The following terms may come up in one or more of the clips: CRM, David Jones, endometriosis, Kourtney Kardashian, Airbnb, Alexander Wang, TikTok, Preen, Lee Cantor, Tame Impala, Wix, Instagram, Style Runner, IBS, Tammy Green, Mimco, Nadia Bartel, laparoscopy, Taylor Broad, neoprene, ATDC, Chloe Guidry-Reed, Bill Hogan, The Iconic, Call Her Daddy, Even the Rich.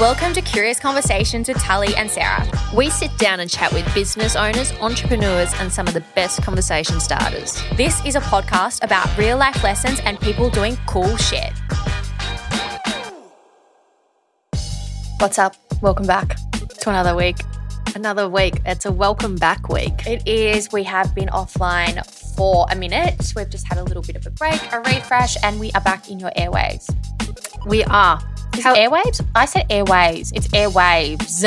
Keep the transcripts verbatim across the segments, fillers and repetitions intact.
Welcome to Curious Conversations with Tully and Sarah. We sit down and chat with business owners, entrepreneurs, and some of the best conversation starters. This is a podcast about real life lessons and people doing cool shit. What's up? Welcome back to another week. Another week. It's a welcome back week. It is. We have been offline for a minute. We've just had a little bit of a break, a refresh, and we are back in your airwaves. We are. Is How- it airwaves? I said airwaves. It's airwaves.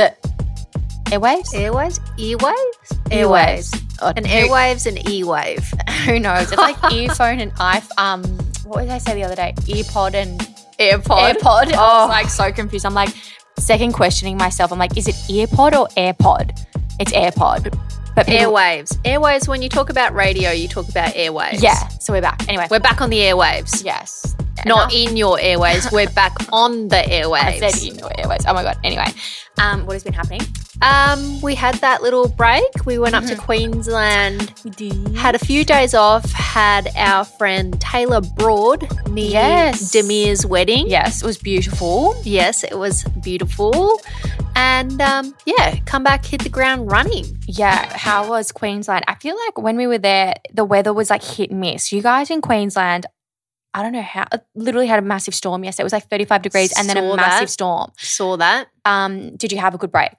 Airwaves? Airwaves? Earwaves? Airwaves. An airwave's an e-wave. Who knows? It's like earphone and iPhone. Um, what did I say the other day? Earpod and AirPod. AirPod. Oh. I was like so confused. I'm like second questioning myself. I'm like, is it earpod or AirPod? It's AirPod. But people- airwaves. Airwaves, when you talk about radio, you talk about airwaves. Yeah. So we're back. Anyway. We're back on the airwaves. Yes. Not enough. In your airways. We're back on the airways. I said in your airways. Oh, my God. Anyway, um, what has been happening? Um, we had that little break. We went mm-hmm. up to Queensland. We did. Had a few days off. Had our friend Taylor Broad, Mimi yes. Demir's wedding. Yes, it was beautiful. Yes, it was beautiful. And, um, yeah, come back, hit the ground running. Yeah. How was Queensland? I feel like when we were there, the weather was like hit and miss. You guys in Queensland – I don't know how, literally had a massive storm yesterday. It was like thirty-five degrees and then a massive storm. Saw that. Um, did you have a good break?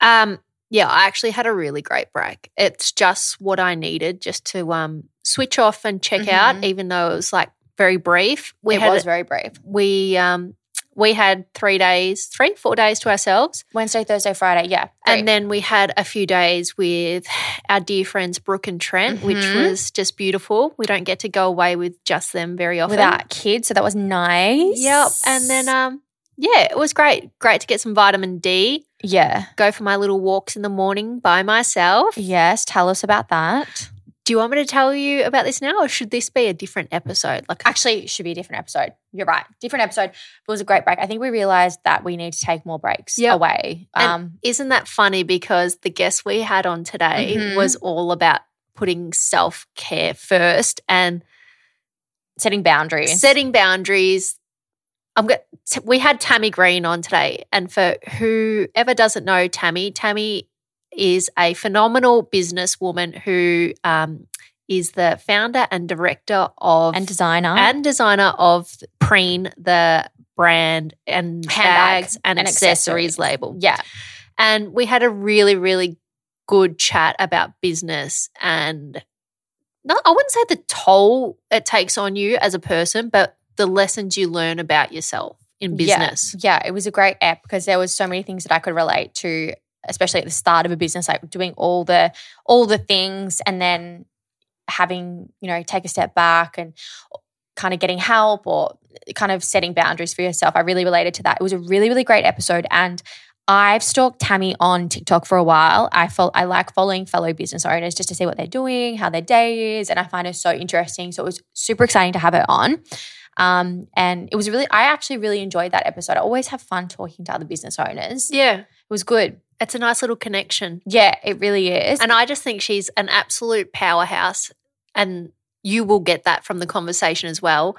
Um, yeah, I actually had a really great break. It's just what I needed just to um, switch off and check mm-hmm. out, even though it was like very brief. We it had, was very brief. We um, we had three days, three, four days to ourselves. Wednesday, Thursday, Friday, yeah. Three. And then we had a few days with our dear friends Brooke and Trent, mm-hmm. which was just beautiful. We don't get to go away with just them very often. With our kids, so that was nice. Yep. And then, um, yeah, it was great. Great to get some vitamin D. Yeah. Go for my little walks in the morning by myself. Yes, tell us about that. Do you want me to tell you about this now or should this be a different episode? Like, actually, it should be a different episode. You're right. Different episode. It was a great break. I think we realised that we need to take more breaks yep. away. Um, and isn't that funny because the guest we had on today mm-hmm. was all about putting self-care first and setting boundaries. Setting boundaries. I'm got, t- We had Tammy Green on today, and for whoever doesn't know Tammy, Tammy is a phenomenal businesswoman who um, is the founder and director of and designer and designer of Preen, the brand and handbags, bags and, and accessories, accessories label. Yeah, and we had a really really good chat about business and not, I wouldn't say the toll it takes on you as a person, but the lessons you learn about yourself in business. Yeah, yeah it was a great app because there was so many things that I could relate to. Especially at the start of a business, like doing all the all the things and then having, you know, take a step back and kind of getting help or kind of setting boundaries for yourself. I really related to that. It was a really, really great episode, and I've stalked Tammy on TikTok for a while. I fo- I like following fellow business owners just to see what they're doing, how their day is, and I find her so interesting. So it was super exciting to have her on. Um, and it was really – I actually really enjoyed that episode. I always have fun talking to other business owners. Yeah. It was good. It's a nice little connection. Yeah, it really is. And I just think she's an absolute powerhouse, and you will get that from the conversation as well.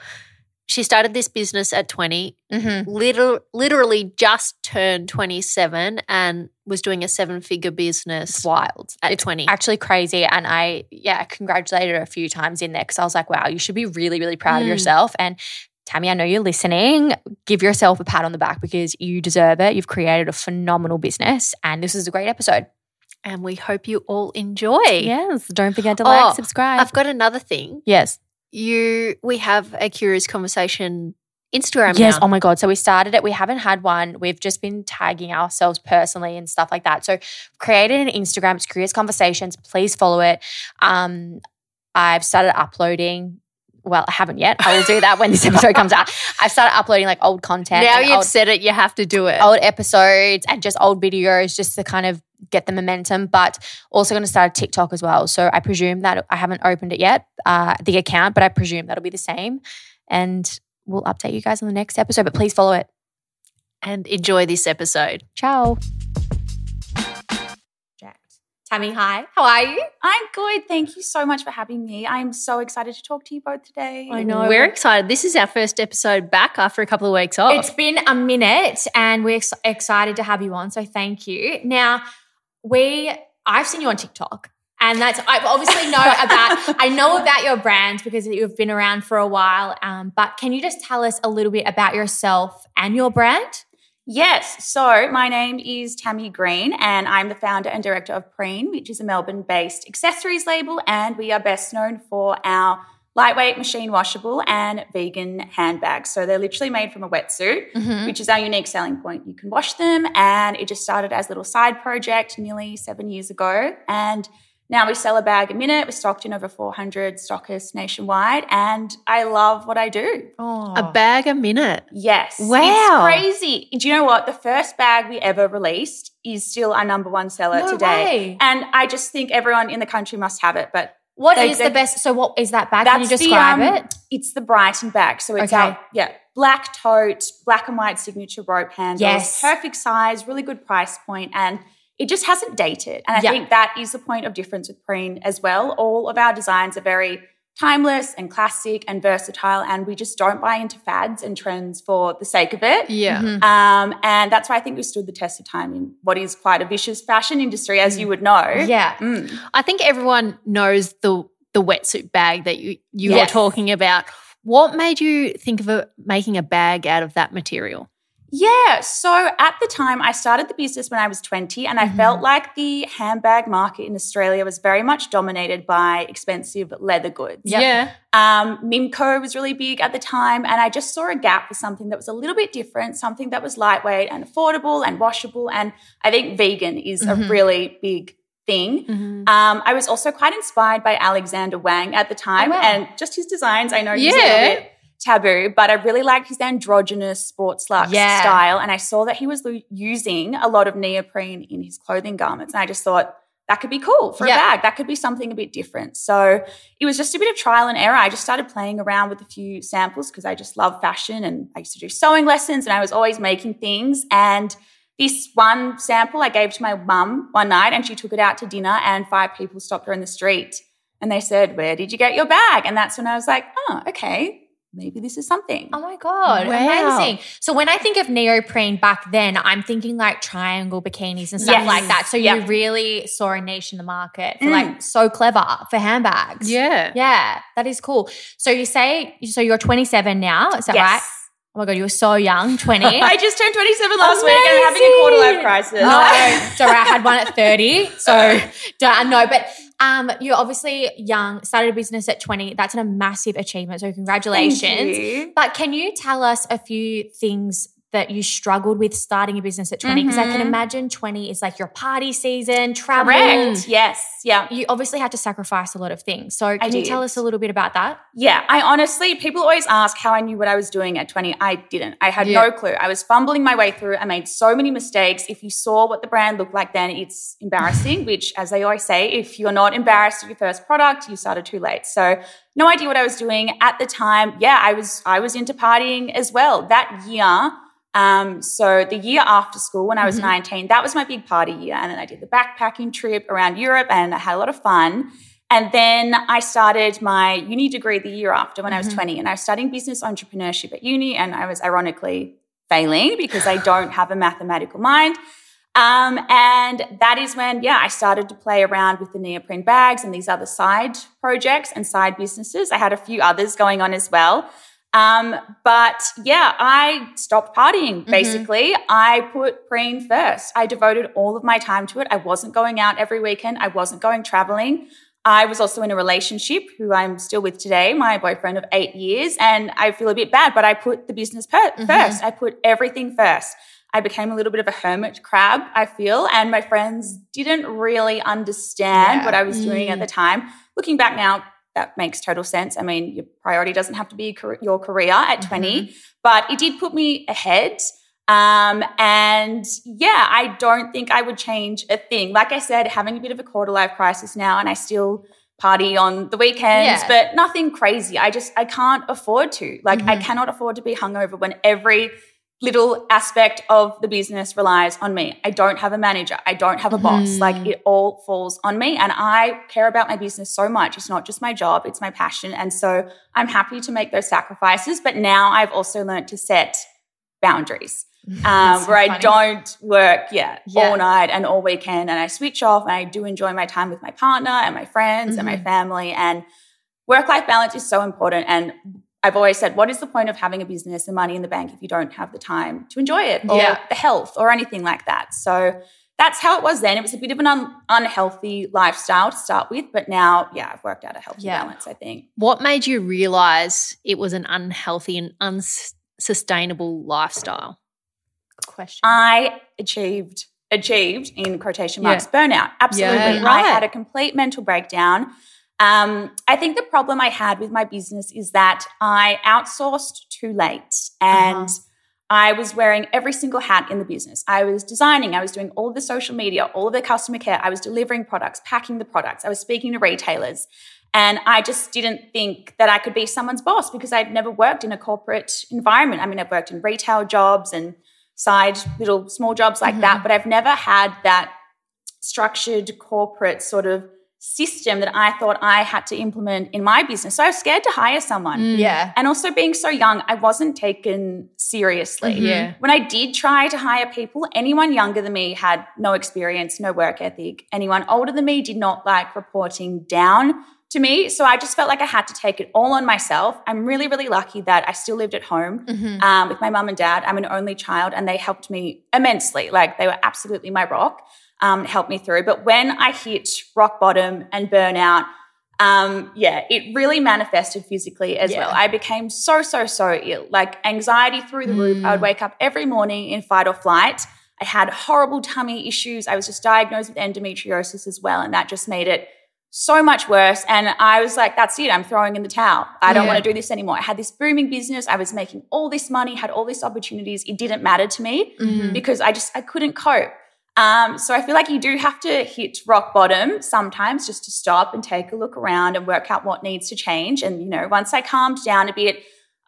She started this business at twenty, mm-hmm. liter- literally just turned twenty-seven and was doing a seven-figure business. It's wild. At it's twenty. Actually crazy, and I, yeah, congratulated her a few times in there because I was like, wow, you should be really, really proud mm. of yourself. And Tammy, I know you're listening. Give yourself a pat on the back because you deserve it. You've created a phenomenal business, and this is a great episode. And we hope you all enjoy. Yes. Don't forget to like, oh, subscribe. I've got another thing. Yes. You, we have a Curious Conversation Instagram Yes, now. Oh my God. So we started it. We haven't had one. We've just been tagging ourselves personally and stuff like that. So created an Instagram. It's Curious Conversations. Please follow it. Um, I've started uploading Well, I haven't yet. I will do that when this episode comes out. I've started uploading like old content. Now you've old, said it, you have to do it. Old episodes and just old videos just to kind of get the momentum, but also going to start a TikTok as well. So I presume that I haven't opened it yet, uh, the account, but I presume that'll be the same. And we'll update you guys on the next episode, but please follow it. And enjoy this episode. Ciao. Tammy, hi. How are you? I'm good. Thank you so much for having me. I'm so excited to talk to you both today. I know. We're excited. This is our first episode back after a couple of weeks off. It's been a minute and we're ex- excited to have you on, so thank you. Now, we I've seen you on TikTok and that's I obviously know about I know about your brand because you've been around for a while, um, but can you just tell us a little bit about yourself and your brand? Yes, so my name is Tammy Green and I'm the founder and director of Preen, which is a Melbourne-based accessories label, and we are best known for our lightweight, machine washable and vegan handbags. So they're literally made from a wetsuit, mm-hmm. which is our unique selling point. You can wash them, and it just started as a little side project nearly seven years ago, and now we sell a bag a minute. We're stocked in over four hundred stockists nationwide, and I love what I do. Oh. A bag a minute. Yes. Wow. It's crazy. Do you know what? The first bag we ever released is still our number one seller no today. Way. And I just think everyone in the country must have it. But what they, is the best? So what is that bag? Can you describe the, um, it? It's the Brighton bag. So it's okay. our, yeah, black tote, black and white signature rope handles. Yes. Perfect size, really good price point, and it just hasn't dated. And I yeah. think that is the point of difference with Preen as well. All of our designs are very timeless and classic and versatile, and we just don't buy into fads and trends for the sake of it. Yeah. Mm-hmm. Um, and that's why I think we stood the test of time in what is quite a vicious fashion industry, as you would know. Yeah. Mm. I think everyone knows the the wetsuit bag that you, you yes. were talking about. What made you think of a, making a bag out of that material? Yeah, so at the time I started the business when I was twenty, and I mm-hmm. felt like the handbag market in Australia was very much dominated by expensive leather goods. Yep. Yeah. Um, Mimco was really big at the time, and I just saw a gap for something that was a little bit different, something that was lightweight and affordable and washable, and I think vegan is mm-hmm. a really big thing. Mm-hmm. Um, I was also quite inspired by Alexander Wang at the time, oh, wow. and just his designs. I know he's yeah. a little bit taboo, but I really liked his androgynous sports luxe yeah. style, and I saw that he was lo- using a lot of neoprene in his clothing garments, and I just thought that could be cool for yeah. a bag. That could be something a bit different. So it was just a bit of trial and error. I just started playing around with a few samples because I just love fashion, and I used to do sewing lessons and I was always making things, and this one sample I gave to my mum one night, and she took it out to dinner, and five people stopped her in the street and they said, "Where did you get your bag?" And that's when I was like, oh, okay, maybe this is something. Oh, my God. Wow. Amazing. So when I think of neoprene back then, I'm thinking like triangle bikinis and stuff yes. like that. So yep. you really saw a niche in the market for mm. like so clever for handbags. Yeah. Yeah, that is cool. So you say – so you're twenty-seven now, is that yes. right? Oh, my God, you were so young, twenty. I just turned twenty-seven last Amazing. week and I'm having a quarter-life crisis. No, sorry, I had one at thirty. So don't know, but – Um, you're obviously young, started a business at twenty. That's a massive achievement, so congratulations. Thank you. But can you tell us a few things that you struggled with starting a business at twenty? Because mm-hmm. I can imagine twenty is like your party season, travel. Correct, yes, yeah. You obviously had to sacrifice a lot of things. So can I you did. tell us a little bit about that? Yeah, I honestly, people always ask how I knew what I was doing at twenty. I didn't. I had yeah. no clue. I was fumbling my way through. I made so many mistakes. If you saw what the brand looked like then, it's embarrassing, which as they always say, if you're not embarrassed of your first product, you started too late. So no idea what I was doing at the time. Yeah, I was I was into partying as well that year. Um, so the year after school when I was mm-hmm. nineteen, that was my big party year, and then I did the backpacking trip around Europe and I had a lot of fun. And then I started my uni degree the year after when mm-hmm. I was twenty, and I was studying business entrepreneurship at uni, and I was ironically failing because I don't have a mathematical mind. Um, and that is when, yeah, I started to play around with the neoprene bags and these other side projects and side businesses. I had a few others going on as well. Um, but yeah, I stopped partying basically. Mm-hmm. I put Preen first. I devoted all of my time to it. I wasn't going out every weekend. I wasn't going traveling. I was also in a relationship who I'm still with today, my boyfriend of eight years, and I feel a bit bad, but I put the business per- mm-hmm. first. I put everything first. I became a little bit of a hermit crab, I feel, and my friends didn't really understand yeah. what I was doing mm. at the time. Looking back now, that makes total sense. I mean, your priority doesn't have to be your career at twenty, mm-hmm. but it did put me ahead. Um, and yeah, I don't think I would change a thing. Like I said, having a bit of a quarter-life crisis now, and I still party on the weekends, yeah. but nothing crazy. I just, I can't afford to. Like, mm-hmm. I cannot afford to be hungover when every little aspect of the business relies on me. I don't have a manager. I don't have a boss. Mm. Like, it all falls on me, and I care about my business so much. It's not just my job, it's my passion. And so I'm happy to make those sacrifices, but now I've also learned to set boundaries um, so where funny. I don't work yeah, yeah. all night and all weekend, and I switch off, and I do enjoy my time with my partner and my friends mm-hmm. and my family. And work-life balance is so important, and I've always said, what is the point of having a business and money in the bank if you don't have the time to enjoy it or yeah. the health or anything like that? So that's how it was then. It was a bit of an un- unhealthy lifestyle to start with, but now, yeah, I've worked out a healthy yeah. balance, I think. What made you realise it was an unhealthy and unsustainable lifestyle? Good question. I achieved, achieved in quotation marks, yeah. burnout. Absolutely. Yeah. I had a complete mental breakdown. Um, I think the problem I had with my business is that I outsourced too late, and uh-huh. I was wearing every single hat in the business. I was designing, I was doing all of the social media, all of the customer care, I was delivering products, packing the products, I was speaking to retailers, and I just didn't think that I could be someone's boss because I'd never worked in a corporate environment. I mean, I've worked in retail jobs and side little small jobs like mm-hmm. that, but I've never had that structured corporate sort of system that I thought I had to implement in my business. So I was scared to hire someone. Mm, yeah. And also being so young, I wasn't taken seriously. Mm-hmm. Yeah. When I did try to hire people, anyone younger than me had no experience, no work ethic. Anyone older than me did not like reporting down to me. So I just felt like I had to take it all on myself. I'm really, really lucky that I still lived at home mm-hmm. um, with my mum and dad. I'm an only child, and they helped me immensely. Like, they were absolutely my rock. Um, helped me through. But when I hit rock bottom and burnout, um, yeah, it really manifested physically as yeah. well. I became so, so, so ill, like anxiety through the mm. roof. I would wake up every morning in fight or flight. I had horrible tummy issues. I was just diagnosed with endometriosis as well, and that just made it so much worse. And I was like, that's it. I'm throwing in the towel. I don't yeah. want to do this anymore. I had this booming business. I was making all this money, had all these opportunities. It didn't matter to me mm-hmm. because I just I couldn't cope. Um, so I feel like you do have to hit rock bottom sometimes just to stop and take a look around and work out what needs to change. And, you know, once I calmed down a bit,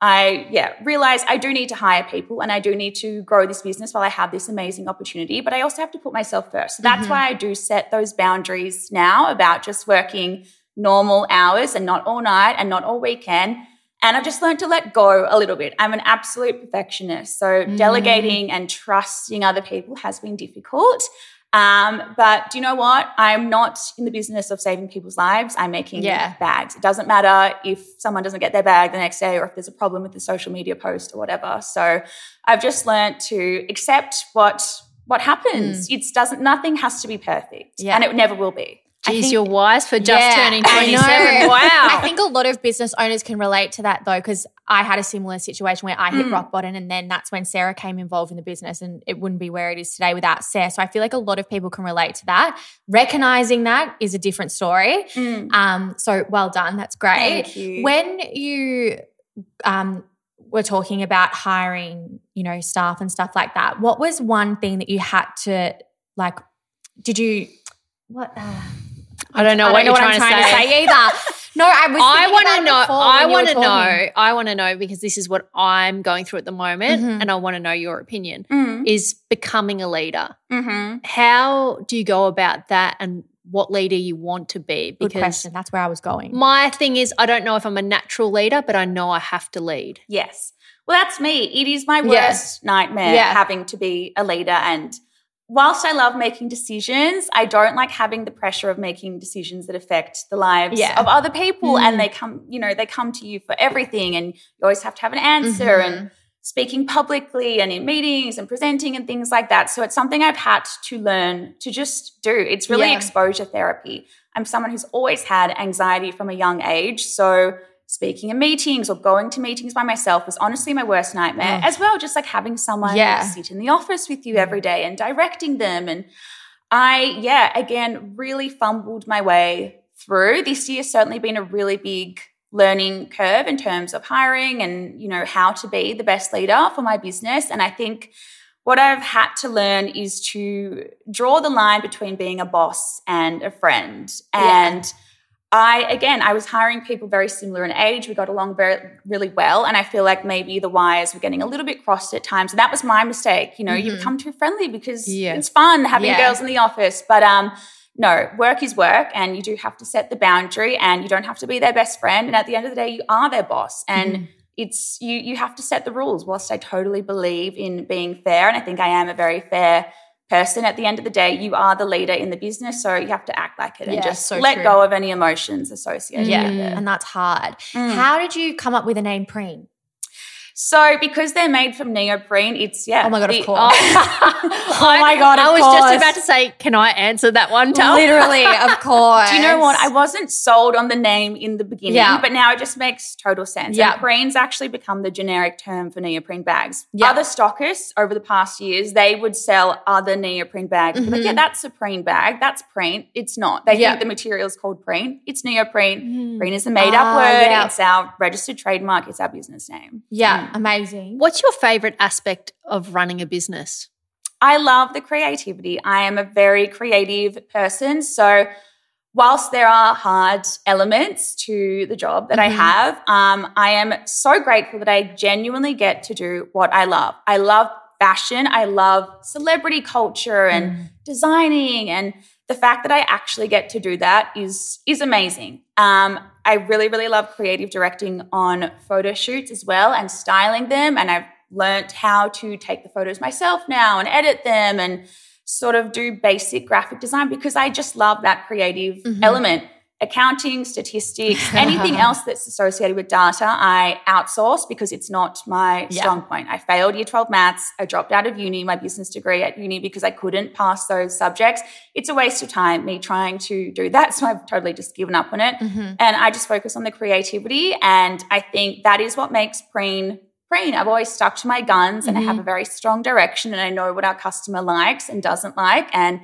I, yeah, realized I do need to hire people, and I do need to grow this business while I have this amazing opportunity, but I also have to put myself first. So that's mm-hmm. why I do set those boundaries now about just working normal hours and not all night and not all weekend. And I've just learned to let go a little bit. I'm an absolute perfectionist, so mm. delegating and trusting other people has been difficult. Um, but do you know what? I'm not in the business of saving people's lives. I'm making yeah. bags. It doesn't matter if someone doesn't get their bag the next day or if there's a problem with the social media post or whatever. So I've just learned to accept what what happens. Mm. It doesn't. Nothing has to be perfect, yeah. and it never will be. Geez, think, you're wise for just yeah, turning twenty-seven. Wow. I think a lot of business owners can relate to that, though, because I had a similar situation where I hit mm. rock bottom, and then that's when Sarah came involved in the business, and it wouldn't be where it is today without Sarah. So I feel like a lot of people can relate to that. Recognising that is a different story. Mm. Um, so well done. That's great. Thank you. When you um, were talking about hiring, you know, staff and stuff like that, what was one thing that you had to, like, did you – what uh, – I don't know I what don't know you're what trying, I'm trying to, say. to say either. No, I was I want to know. I want to know. I want to know because this is what I'm going through at the moment, mm-hmm. and I want to know your opinion. Mm-hmm. Is becoming a leader. Mm-hmm. How do you go about that, and what leader you want to be? Because good question. That's where I was going. My thing is, I don't know if I'm a natural leader, but I know I have to lead. Yes. Well, that's me. It is my worst yes. nightmare yeah. having to be a leader. And whilst I love making decisions, I don't like having the pressure of making decisions that affect the lives yeah. of other people, mm. and they come, you know, they come to you for everything, and you always have to have an answer, mm-hmm. and speaking publicly and in meetings and presenting and things like that. So it's something I've had to learn to just do. It's really yeah. exposure therapy. I'm someone who's always had anxiety from a young age, so speaking in meetings or going to meetings by myself was honestly my worst nightmare oh. as well, just like having someone yeah. sit in the office with you every day and directing them. And I, yeah, again, really fumbled my way through. This year's certainly been a really big learning curve in terms of hiring and, you know, how to be the best leader for my business. And I think what I've had to learn is to draw the line between being a boss and a friend. And yeah. I, again, I was hiring people very similar in age. We got along very, really well. And I feel like maybe the wires were getting a little bit crossed at times. And that was my mistake. You know, mm-hmm. you become too friendly because yeah. it's fun having yeah. girls in the office. But, um, no, work is work, and you do have to set the boundary, and you don't have to be their best friend. And at the end of the day, you are their boss, and mm-hmm. it's you you have to set the rules. Whilst I totally believe in being fair, and I think I am a very fair person, at the end of the day, you are the leader in the business, so you have to act like it yeah, and just so let true. go of any emotions associated yeah. with it. And that's hard. Mm. How did you come up with the name Preen? So because they're made from neoprene, it's, yeah. Oh, my God, the, of course. Oh, oh my God, of I was course. just about to say, can I answer that one, Tal? Literally, of course. Do you know what? I wasn't sold on the name in the beginning, yeah. but now it just makes total sense. Yeah. And preen's actually become the generic term for neoprene bags. Yeah. Other stockists over the past years, they would sell other neoprene bags. Mm-hmm. Like, yeah, that's a preen bag. That's preen. It's not. They yeah. think the material is called preen. It's neoprene. Mm. Preen is a made-up ah, word. Yeah. It's our registered trademark. It's our business name. Yeah. Amazing. What's your favourite aspect of running a business? I love the creativity. I am a very creative person. So whilst there are hard elements to the job that mm-hmm. I have, um, I am so grateful that I genuinely get to do what I love. I love fashion. I love celebrity culture and mm. designing, and the fact that I actually get to do that is is amazing. Um, I really, really love creative directing on photo shoots as well, and styling them. And I've learnt how to take the photos myself now and edit them and sort of do basic graphic design, because I just love that creative mm-hmm. element. Accounting, statistics, anything else that's associated with data, I outsource because it's not my yeah. strong point. I failed year twelve maths. I dropped out of uni, my business degree at uni, because I couldn't pass those subjects. It's a waste of time, me trying to do that. So I've totally just given up on it. Mm-hmm. And I just focus on the creativity. And I think that is what makes Preen Preen. I've always stuck to my guns, and mm-hmm. I have a very strong direction, and I know what our customer likes and doesn't like. And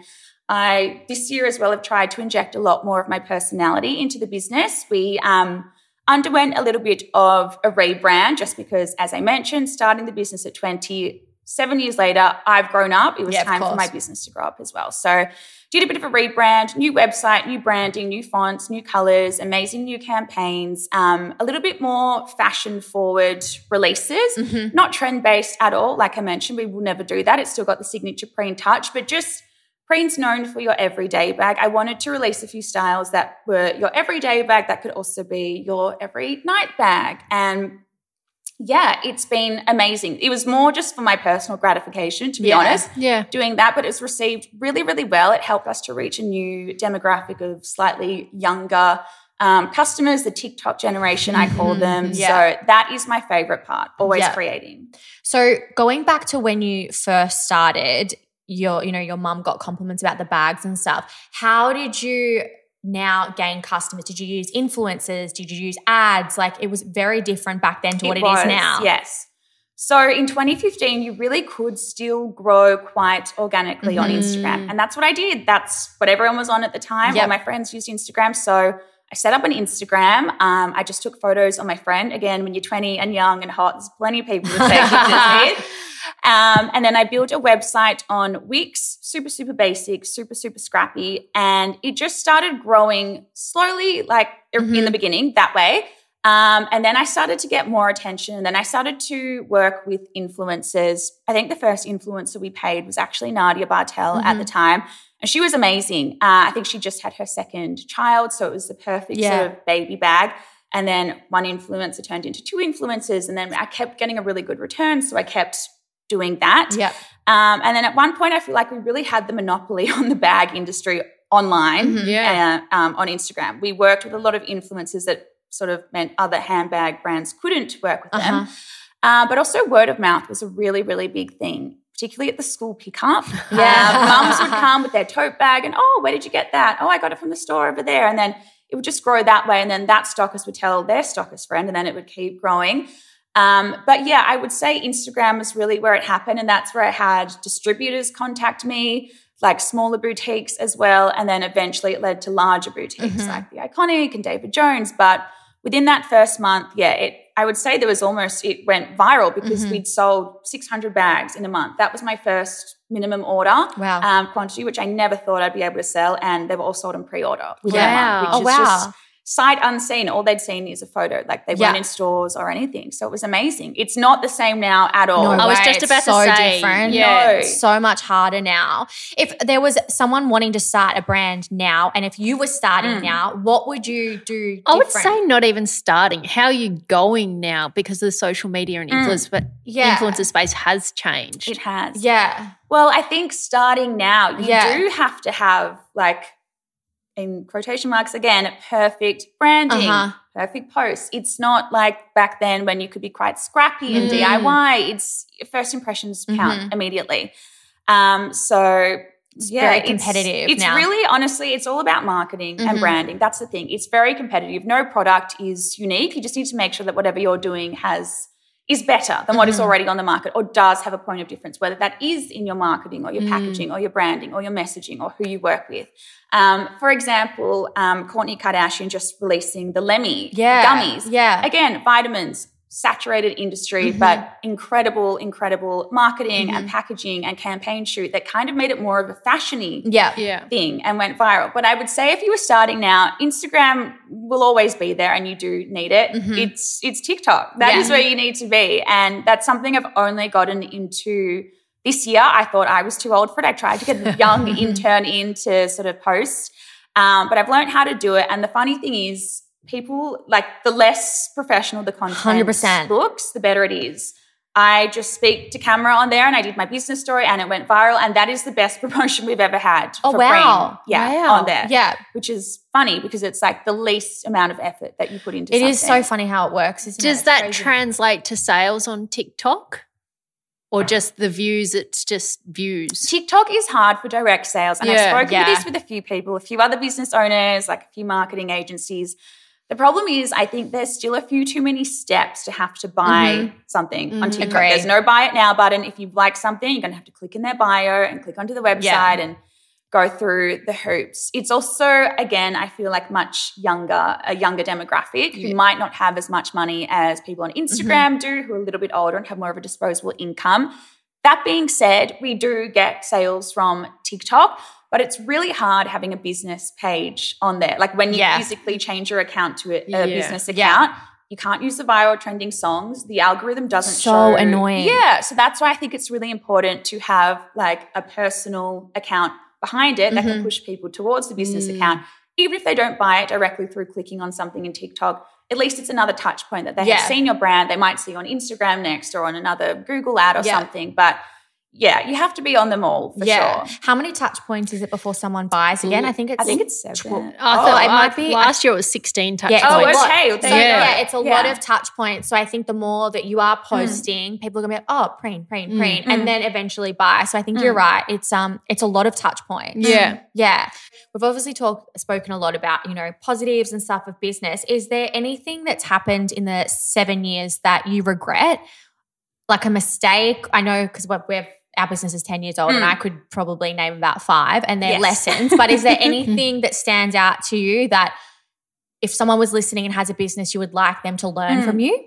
I, this year as well, have tried to inject a lot more of my personality into the business. We um, underwent a little bit of a rebrand just because, as I mentioned, starting the business at twenty, seven years later, I've grown up. It was yeah, time for my business to grow up as well. So did a bit of a rebrand, new website, new branding, new fonts, new colours, amazing new campaigns, um, a little bit more fashion-forward releases, mm-hmm. not trend-based at all. Like I mentioned, we will never do that. It's still got the signature Preen touch, but just Preen's known for your everyday bag. I wanted to release a few styles that were your everyday bag that could also be your every night bag. And, yeah, it's been amazing. It was more just for my personal gratification, to be yeah. honest, yeah. doing that, but it's received really, really well. It helped us to reach a new demographic of slightly younger um, customers, the TikTok generation, I call them. Yeah. So that is my favourite part, always yeah. creating. So going back to when you first started, your, you know, your mum got compliments about the bags and stuff. How did you now gain customers? Did you use influencers? Did you use ads? Like, it was very different back then to what it is now. Yes. So in twenty fifteen, you really could still grow quite organically mm-hmm. on Instagram. And that's what I did. That's what everyone was on at the time. Yep. All my friends used Instagram. So I set up an Instagram. Um, I just took photos on my friend. Again, when you're twenty and young and hot, there's plenty of people to take pictures with. Um, and then I built a website on Wix, super, super basic, super, super scrappy. And it just started growing slowly, like mm-hmm. in the beginning, that way. Um, and then I started to get more attention. And then I started to work with influencers. I think the first influencer we paid was actually Nadia Bartel mm-hmm. at the time. And she was amazing. Uh, I think she just had her second child, so it was the perfect yeah. sort of baby bag. And then one influencer turned into two influencers. And then I kept getting a really good return, so I kept doing that. Yep. Um, and then at one point, I feel like we really had the monopoly on the bag industry online mm-hmm, yeah. uh, um, on Instagram. We worked with a lot of influencers that sort of meant other handbag brands couldn't work with uh-huh. them. Uh, but also word of mouth was a really, really big thing, particularly at the school pickup. Yeah, um, mums would come with their tote bag and, oh, where did you get that? Oh, I got it from the store over there. And then it would just grow that way, and then that stockist would tell their stockist friend, and then it would keep growing. Um, but, yeah, I would say Instagram was really where it happened, and that's where I had distributors contact me, like smaller boutiques as well, and then eventually it led to larger boutiques mm-hmm. like The Iconic and David Jones. But within that first month, yeah, it I would say there was almost it went viral because mm-hmm. we'd sold six hundred bags in a month. That was my first minimum order wow. um, quantity, which I never thought I'd be able to sell, and they were all sold on pre-order. Yeah. Month, which oh, is wow. just sight unseen. All they'd seen is a photo. Like they yeah. weren't in stores or anything. So it was amazing. It's not the same now at all. No I way. was just about it's to so say. Different. Yeah. No. It's so much harder now. If there was someone wanting to start a brand now, and if you were starting mm. now, what would you do different? I would say not even starting. How are you going now? Because the social media and influence, mm. but yeah. influencer space has changed. It has. Yeah. Well, I think starting now, you yeah. do have to have like, in quotation marks again, perfect branding, uh-huh. perfect posts. It's not like back then when you could be quite scrappy and mm. D I Y. It's first impressions count mm-hmm. immediately. Um, so, it's yeah. very competitive it's, now. It's really, honestly, it's all about marketing mm-hmm. and branding. That's the thing. It's very competitive. No product is unique. You just need to make sure that whatever you're doing has is better than what mm-hmm. is already on the market or does have a point of difference, whether that is in your marketing or your mm. packaging or your branding or your messaging or who you work with. Um, for example, Kourtney um, Kardashian just releasing the Lemmy yeah. gummies. Yeah. Again, vitamins, saturated industry, mm-hmm. but incredible, incredible marketing mm-hmm. and packaging and campaign shoot that kind of made it more of a fashion-y yeah. Yeah. thing and went viral. But I would say if you were starting now, Instagram will always be there and you do need it. Mm-hmm. It's it's TikTok. That yeah. is where you need to be. And that's something I've only gotten into this year. I thought I was too old for it. I tried to get the young intern in to sort of post, um, but I've learned how to do it. And the funny thing is, people, like, the less professional the content one hundred percent looks, the better it is. I just speak to camera on there and I did my business story and it went viral, and that is the best promotion we've ever had oh, for wow. Preen. Yeah, wow. on there. Yeah. Which is funny because it's like the least amount of effort that you put into it something. It is so funny how it works, isn't Does it? Does that crazy. translate to sales on TikTok? Or just the views, it's just views. TikTok is hard for direct sales. And yeah, I've spoken yeah. to this with a few people, a few other business owners, like a few marketing agencies. The problem is I think there's still a few too many steps to have to buy mm-hmm. something mm-hmm. on TikTok. Agreed. There's no buy it now button. If you like something, you're going to have to click in their bio and click onto the website yeah. and go through the hoops. It's also, again, I feel like much younger, a younger demographic yeah. who might not have as much money as people on Instagram mm-hmm. do, who are a little bit older and have more of a disposable income. That being said, we do get sales from TikTok, but it's really hard having a business page on there. Like when you yeah. physically change your account to a, a yeah. business account, yeah. you can't use the viral trending songs. The algorithm doesn't so show. So annoying. Yeah. So that's why I think it's really important to have like a personal account behind it that mm-hmm. can push people towards the business mm. account. Even if they don't buy it directly through clicking on something in TikTok, at least it's another touch point that they yeah. have seen your brand. They might see you on Instagram next or on another Google ad or yeah. something. But yeah, you have to be on them all for yeah. sure. How many touch points is it before someone buys again? I think it's I think it's seven. Tw- oh, I thought it might be last year it was sixteen touch yeah, points. Oh, okay. So yeah. yeah, it's a yeah. lot of touch points. So I think the more that you are posting, mm. people are gonna be like, oh, preen, preen, mm. preen, and mm. then eventually buy. So I think mm. you're right. It's um it's a lot of touch points. Yeah. Yeah. We've obviously talked spoken a lot about, you know, positives and stuff of business. Is there anything that's happened in the seven years that you regret? Like a mistake, I know because we're our business is ten years old mm. and I could probably name about five and their yes. lessons, but is there anything that stands out to you that if someone was listening and has a business, you would like them to learn mm. from you?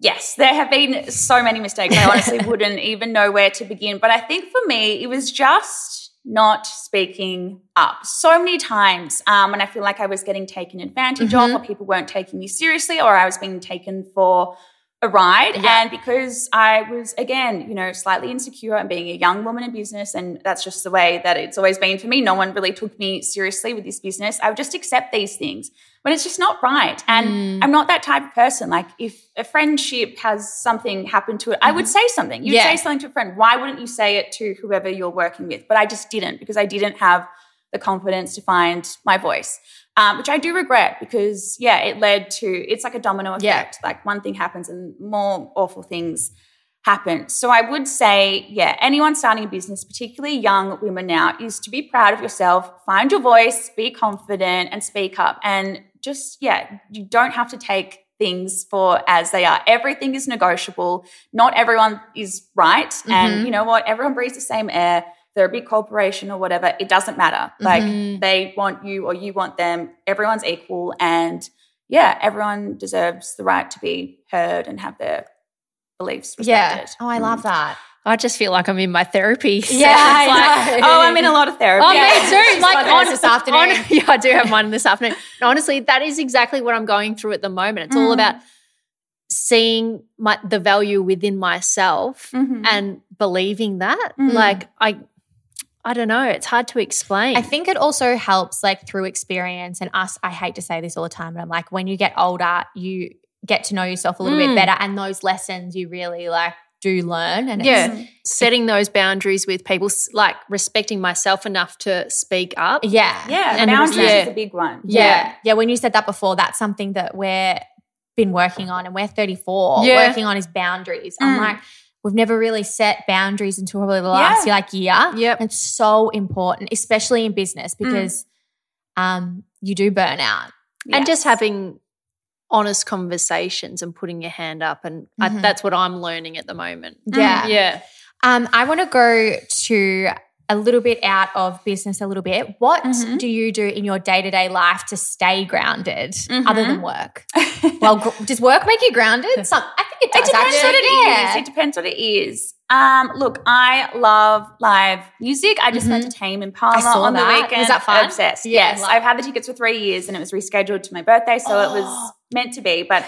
Yes, there have been so many mistakes. I honestly wouldn't even know where to begin. But I think for me it was just not speaking up so many times um, and I feel like I was getting taken advantage mm-hmm. of, or people weren't taking me seriously, or I was being taken for a ride. Yeah. And because I was, again, you know, slightly insecure and being a young woman in business, and that's just the way that it's always been for me. No one really took me seriously with this business. I would just accept these things when it's just not right. And mm. I'm not that type of person. Like if a friendship has something happen to it, I would say something. You'd yeah. say something to a friend. Why wouldn't you say it to whoever you're working with? But I just didn't, because I didn't have the confidence to find my voice. Um, which I do regret because, yeah, it led to – it's like a domino effect. Yeah. Like one thing happens and more awful things happen. So I would say, yeah, anyone starting a business, particularly young women now, is to be proud of yourself, find your voice, be confident and speak up, and just, yeah, you don't have to take things for as they are. Everything is negotiable. Not everyone is right, mm-hmm. and you know what? Everyone breathes the same air. they're a big corporation or whatever, it doesn't matter. Like mm-hmm. they want you or you want them. Everyone's equal, and yeah, everyone deserves the right to be heard and have their beliefs respected. Yeah. Oh, I love that. I just feel like I'm in my therapy. Yeah, I like, oh, I'm in a lot of therapy. Oh, yeah. Me too. Like, like on, this afternoon. On, yeah, I do have mine this afternoon. And honestly, that is exactly what I'm going through at the moment. It's mm. all about seeing my, the value within myself mm-hmm. and believing that. Mm. Like I, I don't know. It's hard to explain. I think it also helps, like through experience and us. I hate to say this all the time, but I'm like, when you get older, you get to know yourself a little mm. bit better, and those lessons you really like. do learn and yeah. it's setting those boundaries with people, like respecting myself enough to speak up. Yeah. Yeah. And boundaries yeah. is a big one. Yeah. yeah. Yeah. When you said that before, that's something that we've been working on, and we're thirty-four yeah. working on is boundaries. Mm. I'm like, we've never really set boundaries until probably the last yeah. like year. Yep. It's so important, especially in business, because mm. um, you do burn out. Yes. And just having honest conversations and putting your hand up, and mm-hmm. I, that's what I'm learning at the moment. Yeah, yeah. Um, I want to go to a little bit out of business a little bit. What mm-hmm. do you do in your day-to-day life to stay grounded mm-hmm. other than work? Well, gr- does work make you grounded? Some, I think it does. It depends actually. what it yeah. is. It depends what it is. Um, look, I love live music. I just mm-hmm. went to Tame Impala on that. the weekend. Was that fun? Obsessed. Yeah, yes. Love. I've had the tickets for three years and it was rescheduled to my birthday, so oh. it was meant to be. But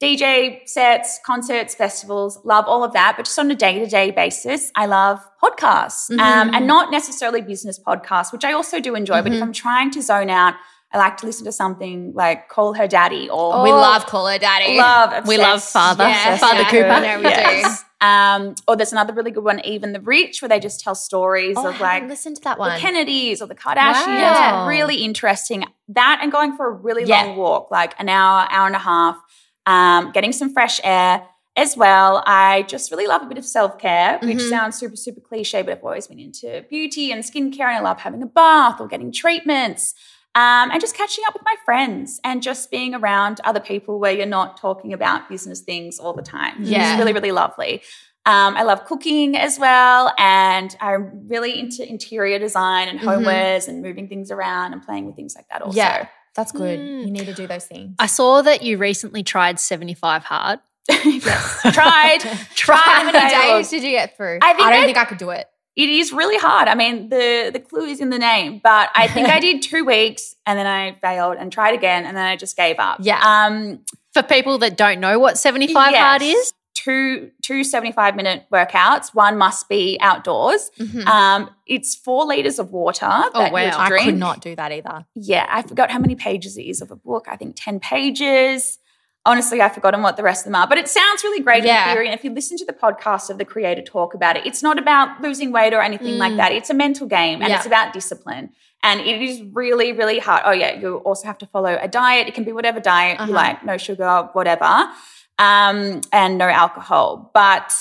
D J sets, concerts, festivals, love all of that. But just on a day-to-day basis, I love podcasts mm-hmm. um, and not necessarily business podcasts, which I also do enjoy. Mm-hmm. But if I'm trying to zone out, I like to listen to something like Call Her Daddy or oh, we love Call Her Daddy. Love obsessed. We love Father. Yes, Father yeah. Cooper. Yeah, we yes. do. Um, or there's another really good one, Even the Rich, where they just tell stories oh, of like listen to that one. the Kennedys or the Kardashians. Wow. Really interesting. That and going for a really yeah. long walk, like an hour, hour and a half, um, getting some fresh air as well. I just really love a bit of self-care, which mm-hmm. sounds super, super cliche, but I've always been into beauty and skincare, and I love having a bath or getting treatments. Um, and just catching up with my friends and just being around other people where you're not talking about business things all the time. Yeah. It's really, really lovely. Um, I love cooking as well, and I'm really into interior design and homewares mm-hmm. and moving things around and playing with things like that also. Yeah, that's good. Mm. You need to do those things. I saw that you recently tried seventy-five hard. Yes, tried. tried. How many days did you get through? I, think I don't I- think I could do it. It is really hard. I mean, the, the clue is in the name, but I think I did two weeks and then I failed and tried again and then I just gave up. Yeah. Um, For people that don't know what seventy-five yes, hard is? Two, two seventy-five-minute workouts. One must be outdoors. Mm-hmm. Um, it's four litres of water that oh, wow. you'll drink. I could not do that either. Yeah. I forgot how many pages it is of a book. I think ten pages. Honestly, I've forgotten what the rest of them are, but it sounds really great yeah. in theory. And if you listen to the podcast of the creator talk about it, it's not about losing weight or anything mm. like that. It's a mental game, and yeah. it's about discipline. And it is really, really hard. Oh, yeah, you also have to follow a diet. It can be whatever diet uh-huh. you like, no sugar, whatever, um, and no alcohol. But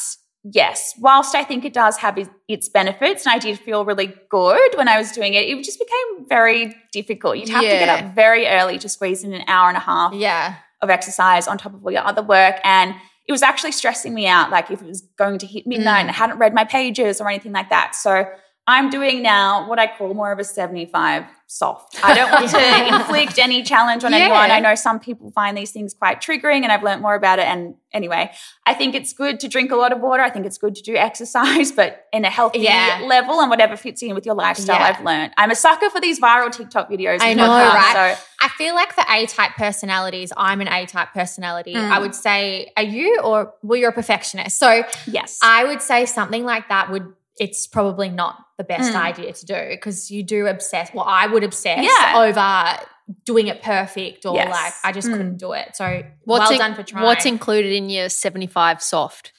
yes, whilst I think it does have its benefits, and I did feel really good when I was doing it, it just became very difficult. You'd have yeah. to get up very early to squeeze in an hour and a half. Yeah. of exercise on top of all your other work, and it was actually stressing me out, like if it was going to hit midnight mm. and I hadn't read my pages or anything like that. So I'm doing now what I call more of a seventy-five soft. I don't want to inflict any challenge on yeah. anyone. I know some people find these things quite triggering, and I've learned more about it. And anyway, I think it's good to drink a lot of water. I think it's good to do exercise, but in a healthy yeah. level and whatever fits in with your lifestyle, yeah. I've learned. I'm a sucker for these viral TikTok videos. I know, podcasts, right? So I feel like for A-type personalities, I'm an A-type personality. Mm. I would say, are you or well, you're a perfectionist. So yes. I would say something like that would it's probably not the best mm. idea to do, because you do obsess. Well, I would obsess yeah. over doing it perfect or yes. like I just mm. couldn't do it. So what's well in, done for trying. What's included in your seventy-five soft?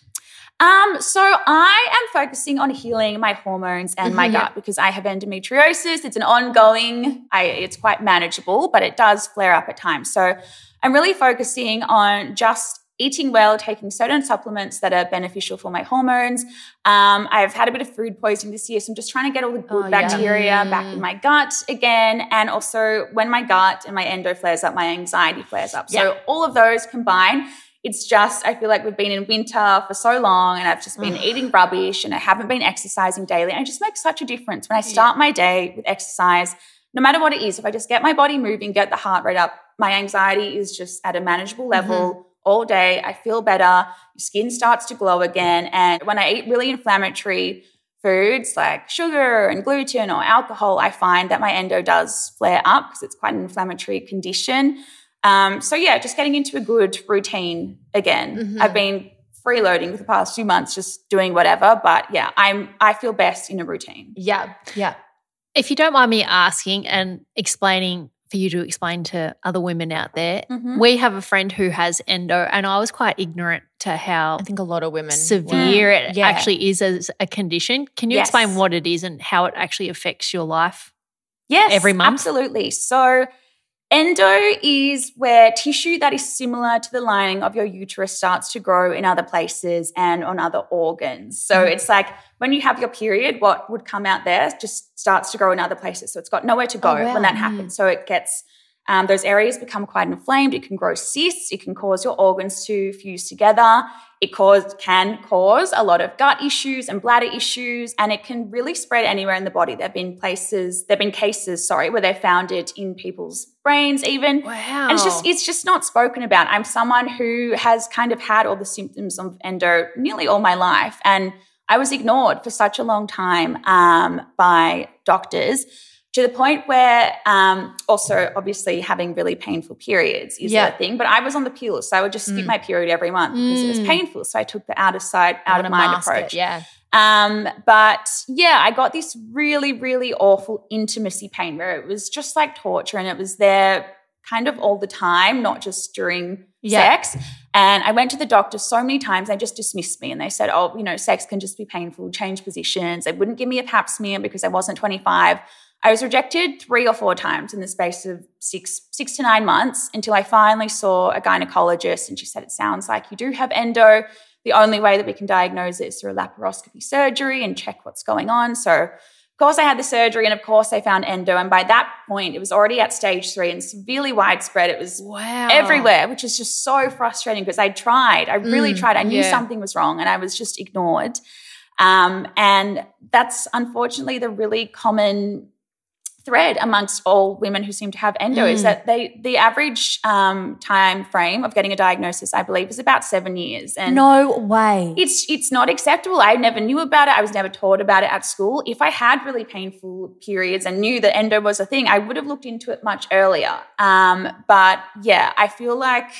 Um, so I am focusing on healing my hormones and mm-hmm. my gut, because I have endometriosis. It's an ongoing, I, it's quite manageable, but it does flare up at times. So I'm really focusing on just eating well, taking certain supplements that are beneficial for my hormones. Um, I've had a bit of food poisoning this year, so I'm just trying to get all the good oh, bacteria yeah. back in my gut again. And also when my gut and my endo flares up, my anxiety flares up. Yeah. So all of those combine It's just, I feel like we've been in winter for so long and I've just been eating rubbish and I haven't been exercising daily. And it just makes such a difference when I start my day with exercise, no matter what it is. If I just get my body moving, get the heart rate up, my anxiety is just at a manageable level mm-hmm. all day. I feel better. Skin starts to glow again. And when I eat really inflammatory foods like sugar and gluten or alcohol, I find that my endo does flare up because it's quite an inflammatory condition. Um, so, yeah, just getting into a good routine again. Mm-hmm. I've been freeloading for the past few months, just doing whatever. But, yeah, I'm I feel best in a routine. Yeah, yeah. If you don't mind me asking and explaining, for you to explain to other women out there, mm-hmm. we have a friend who has endo and I was quite ignorant to how I think a lot of women severe yeah. it yeah. actually is as a condition. Can you yes. explain what it is and how it actually affects your life Yes, every month? Absolutely. So – endo is where tissue that is similar to the lining of your uterus starts to grow in other places and on other organs. So mm-hmm. it's like when you have your period, what would come out there just starts to grow in other places. So it's got nowhere to go oh, wow. when that happens. Mm-hmm. So it gets um, those areas become quite inflamed. It can grow cysts. It can cause your organs to fuse together. It cause, can cause a lot of gut issues and bladder issues, and it can really spread anywhere in the body. There have been places, there have been cases, sorry, where they found it in people's brains even. Wow. And it's just, it's just not spoken about. I'm someone who has kind of had all the symptoms of endo nearly all my life, and I was ignored for such a long time um, by doctors to the point where um, also obviously having really painful periods is yeah. a thing. But I was on the pill, so I would just skip mm. my period every month mm. because it was painful. So I took the out of sight, out of mind approach. It, yeah. Um, but, yeah, I got this really, really awful intimacy pain where it was just like torture and it was there kind of all the time, not just during yeah. sex. And I went to the doctor so many times, they just dismissed me and they said, oh, you know, sex can just be painful, change positions. They wouldn't give me a pap smear because I wasn't twenty-five. I was rejected three or four times in the space of six six to nine months until I finally saw a gynecologist and she said, it sounds like you do have endo. The only way that we can diagnose it is through a laparoscopy surgery and check what's going on. So, of course, I had the surgery and, of course, they found endo. And by that point, it was already at stage three and severely widespread. It was wow. everywhere, which is just so frustrating because I tried. I really mm, tried. I knew yeah. something was wrong and I was just ignored. Um, and that's unfortunately the really common thread amongst all women who seem to have endo mm. is that they the average um, time frame of getting a diagnosis, I believe, is about seven years. And no way. It's it's not acceptable. I never knew about it. I was never taught about it at school. If I had really painful periods and knew that endo was a thing, I would have looked into it much earlier. Um, but, yeah, I feel like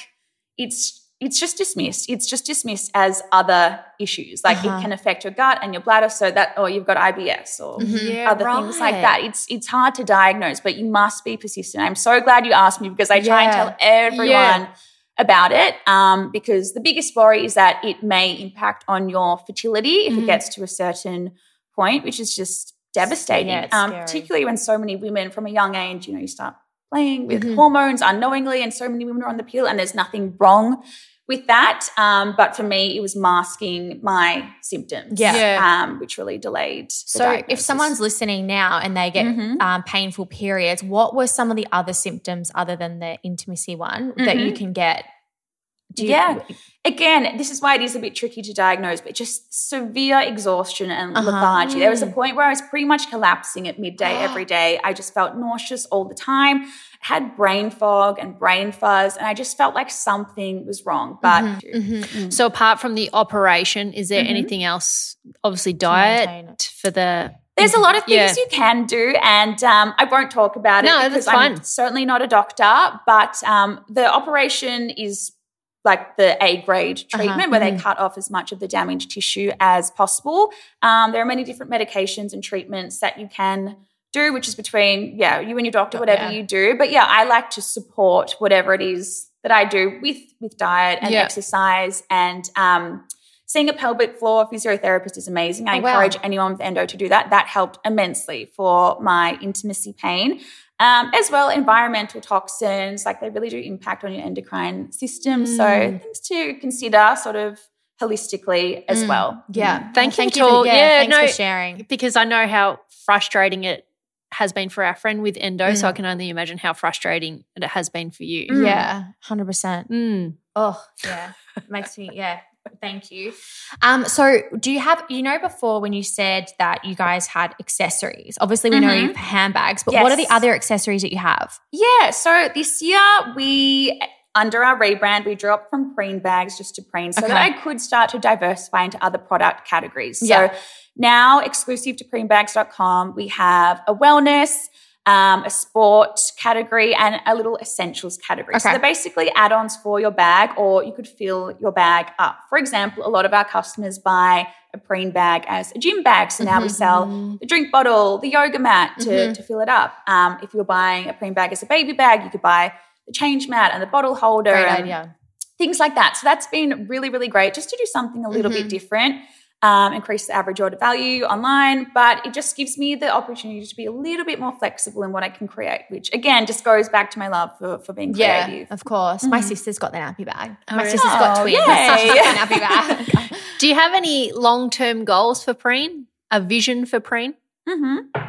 it's it's just dismissed. It's just dismissed as other issues. Like uh-huh. it can affect your gut and your bladder, so that or you've got I B S or mm-hmm. yeah, other right. things like that. It's it's hard to diagnose, but you must be persistent. I'm so glad you asked me because I yeah. try and tell everyone yeah. about it um, because the biggest worry is that it may impact on your fertility if mm-hmm. it gets to a certain point, which is just devastating, yeah, um, particularly when so many women from a young age, you know, you start playing with mm-hmm. hormones unknowingly and so many women are on the pill and there's nothing wrong with that, um, but for me it was masking my symptoms, yeah, yeah. Um, which really delayed the So diagnosis. If someone's listening now and they get mm-hmm. um, painful periods, what were some of the other symptoms other than the intimacy one mm-hmm. that you can get? Do you- yeah. Again, this is why it is a bit tricky to diagnose, but just severe exhaustion and uh-huh. lethargy. There was a point where I was pretty much collapsing at midday every day. I just felt nauseous all the time, had brain fog and brain fuzz, and I just felt like something was wrong. But mm-hmm. Mm-hmm. So apart from the operation, is there mm-hmm. anything else? Obviously diet for the... There's a lot of things yeah. you can do, and um, I won't talk about it no, because that's fine. I'm certainly not a doctor, but um, the operation is... like the A-grade treatment uh-huh. where they cut off as much of the damaged tissue as possible. Um, there are many different medications and treatments that you can do, which is between, yeah, you and your doctor, whatever oh, yeah. you do. But, yeah, I like to support whatever it is that I do with with diet and yeah. exercise and um, seeing a pelvic floor physiotherapist is amazing. I oh, encourage wow. anyone with endo to do that. That helped immensely for my intimacy pain. Um, as well, environmental toxins, like they really do impact on your endocrine system. Mm. So things to consider sort of holistically as mm. well. Yeah. Mm. Thank, well, you thank you for, all, yeah, yeah, thanks no, for sharing. Because I know how frustrating it has been for our friend with endo, mm. so I can only imagine how frustrating it has been for you. Mm. Yeah, one hundred percent. Mm. Oh, yeah. It makes me, yeah. Thank you. Um, so do you have, you know, before when you said that you guys had accessories, obviously we mm-hmm. know you have handbags, but yes. what are the other accessories that you have? Yeah. So this year we, under our rebrand, we drew up from Preen bags just to Preen so okay. that I could start to diversify into other product categories. Yeah. So now exclusive to preen bags dot com, we have a wellness, Um, a sport category and a little essentials category. Okay. So they're basically add-ons for your bag, or you could fill your bag up. For example, a lot of our customers buy a Preen bag as a gym bag. So now mm-hmm. we sell the drink bottle, the yoga mat to, mm-hmm. to fill it up. Um, if you're buying a Preen bag as a baby bag, you could buy the change mat and the bottle holder. Great and idea. Things like that. So that's been really, really great just to do something a little mm-hmm. bit different. Um, increase the average order value online, but it just gives me the opportunity to be a little bit more flexible in what I can create, which, again, just goes back to my love for, for being creative. Yeah, of course. Mm-hmm. My sister's got the nappy bag. Oh, my really? sister's got twins. Oh, yeah. nappy bag. Okay. Do you have any long-term goals for Preen, a vision for Preen? Mm-hmm.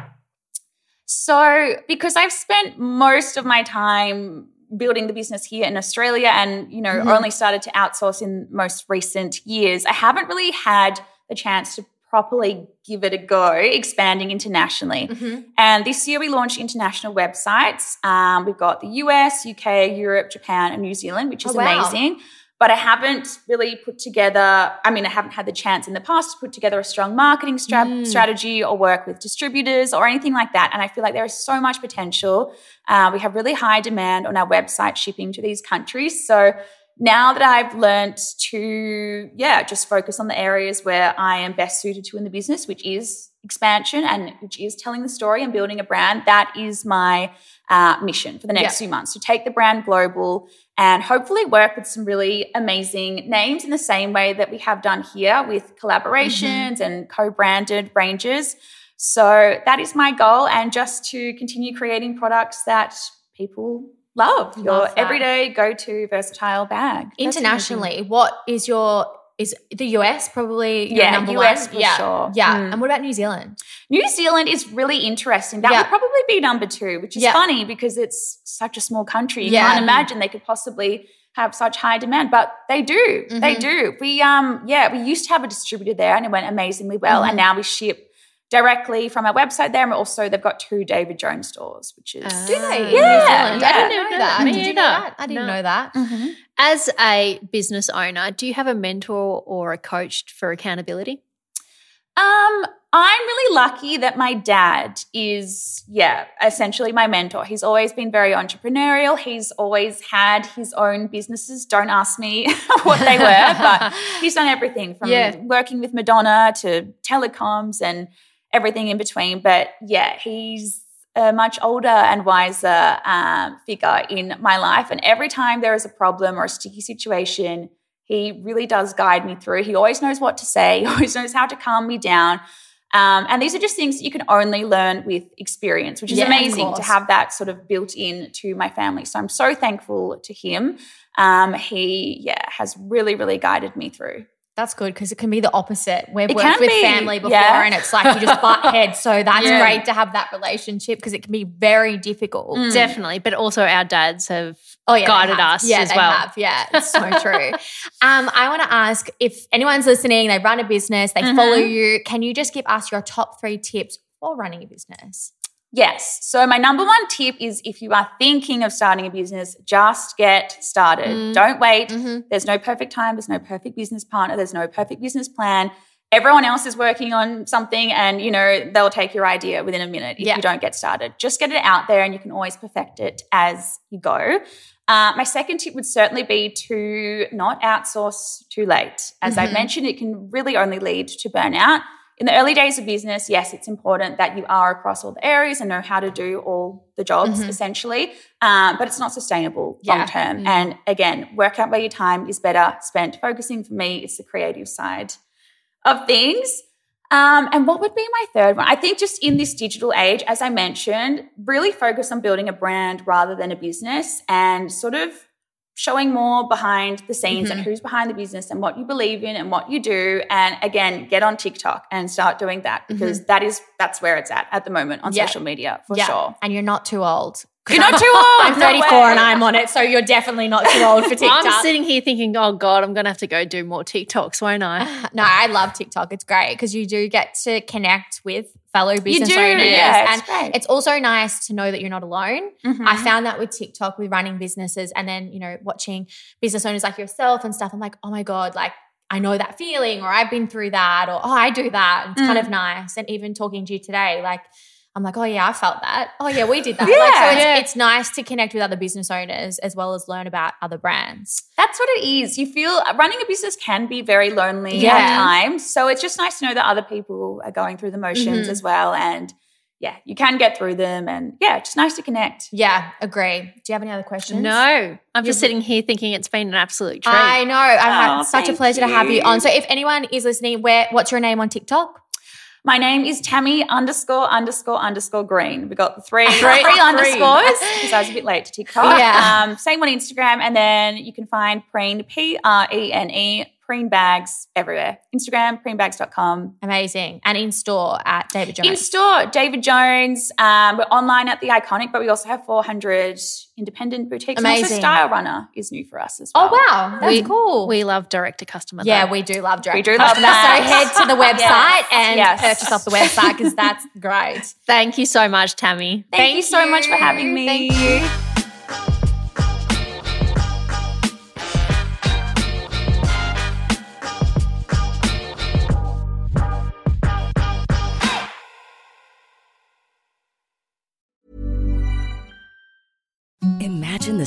So because I've spent most of my time building the business here in Australia and, you know, mm-hmm. only started to outsource in most recent years, I haven't really had – the chance to properly give it a go, expanding internationally. Mm-hmm. And this year we launched international websites. Um, we've got the U S, U K, Europe, Japan and New Zealand, which is oh, wow. amazing. But I haven't really put together, I mean, I haven't had the chance in the past to put together a strong marketing stra- mm. strategy or work with distributors or anything like that. And I feel like there is so much potential. Uh, we have really high demand on our website shipping to these countries. So now that I've learned to, yeah, just focus on the areas where I am best suited to in the business, which is expansion and which is telling the story and building a brand, that is my uh, mission for the next yeah. few months, to take the brand global and hopefully work with some really amazing names in the same way that we have done here with collaborations mm-hmm. and co-branded ranges. So that is my goal, and just to continue creating products that people love, love your that. everyday go-to versatile bag. Internationally, what is your is the U S probably your yeah, number U S one? For yeah, sure. Yeah. Mm. And what about New Zealand? New Zealand is really interesting. That yeah. would probably be number two, which is yeah. funny because it's such a small country. You yeah. can't imagine they could possibly have such high demand, but they do. Mm-hmm. They do. We um yeah, we used to have a distributor there and it went amazingly well, mm-hmm. and now we ship directly from our website there, and also they've got two David Jones stores, which is oh, do they? Yeah, yeah, I didn't know, I know that. Me did either. That. I didn't no. know that. Mm-hmm. As a business owner, do you have a mentor or a coach for accountability? Um, I'm really lucky that my dad is, yeah, essentially my mentor. He's always been very entrepreneurial. He's always had his own businesses. Don't ask me what they were, but he's done everything from yeah. working with Madonna to telecoms and everything in between. But yeah, he's a much older and wiser um, figure in my life. And every time there is a problem or a sticky situation, he really does guide me through. He always knows what to say. He always knows how to calm me down. Um, and these are just things that you can only learn with experience, which is yeah, amazing to have that sort of built in to my family. So I'm so thankful to him. Um, he, yeah, has really, really guided me through. That's good, because it can be the opposite. We've it worked with be, family before yeah. and it's like you just butt heads. So that's yeah. great to have that relationship, because it can be very difficult. Mm. Definitely. But also our dads have oh, yeah, guided us yeah, as well. Have. Yeah, it's so true. um, I want to ask, if anyone's listening, they run a business, they mm-hmm. follow you, can you just give us your top three tips for running a business? Yes. So my number one tip is, if you are thinking of starting a business, just get started. Mm. Don't wait. Mm-hmm. There's no perfect time. There's no perfect business partner. There's no perfect business plan. Everyone else is working on something and, you know, they'll take your idea within a minute if yeah. you don't get started. Just get it out there and you can always perfect it as you go. Uh, my second tip would certainly be to not outsource too late. As mm-hmm. I mentioned, it can really only lead to burnout. In the early days of business, yes, it's important that you are across all the areas and know how to do all the jobs mm-hmm. essentially, um, but it's not sustainable yeah. long term. Mm-hmm. And, again, work out where your time is better spent focusing. For me, it's the creative side of things. Um, and what would be my third one? I think just in this digital age, as I mentioned, really focus on building a brand rather than a business, and sort of showing more behind the scenes mm-hmm. and who's behind the business and what you believe in and what you do. And, again, get on TikTok and start doing that, because mm-hmm. that is that's where it's at at the moment on yeah. social media for yeah. sure. And you're not too old. You're not too old. I'm thirty-four no and I'm on it, so you're definitely not too old for TikTok. I'm sitting here thinking, oh, God, I'm going to have to go do more TikToks, won't I? No, I love TikTok. It's great because you do get to connect with fellow business you do, owners. Yeah, and it's, great. It's also nice to know that you're not alone. Mm-hmm. I found that with TikTok, with running businesses and then, you know, watching business owners like yourself and stuff. I'm like, oh, my God, like, I know that feeling, or I've been through that, or oh, I do that. And it's mm. kind of nice. And even talking to you today, like, I'm like, oh, yeah, I felt that. Oh, yeah, we did that. Yeah, like, so it's, yeah. it's nice to connect with other business owners as well as learn about other brands. That's what it is. You feel running a business can be very lonely yeah. at times. So it's just nice to know that other people are going through the motions mm-hmm. as well. And, yeah, you can get through them. And, yeah, just nice to connect. Yeah, agree. Do you have any other questions? No. I'm just sitting here thinking it's been an absolute treat. I know. I've had oh, such a pleasure you. to have you on. So if anyone is listening, where what's your name on TikTok? My name is Tammy underscore underscore underscore Green. We got three three, three underscores because I was a bit late to TikTok. Yeah. Um, same on Instagram, and then you can find Preen P R E N E Preen Bags everywhere. Instagram preen bags dot com. Amazing, and in store at David Jones. In store, David Jones. Um, we're online at The Iconic, but we also have four hundred independent boutiques. Amazing. And also Style Runner is new for us as well. Oh, wow. That's we, cool. We love direct-to-customer. Yeah, though. we do love direct-to-customer. We do love that. So head to the website yes. and yes. purchase off the website because that's great. Thank you so much, Tammy. Thank, Thank you so much for having me. Thank you. Imagine the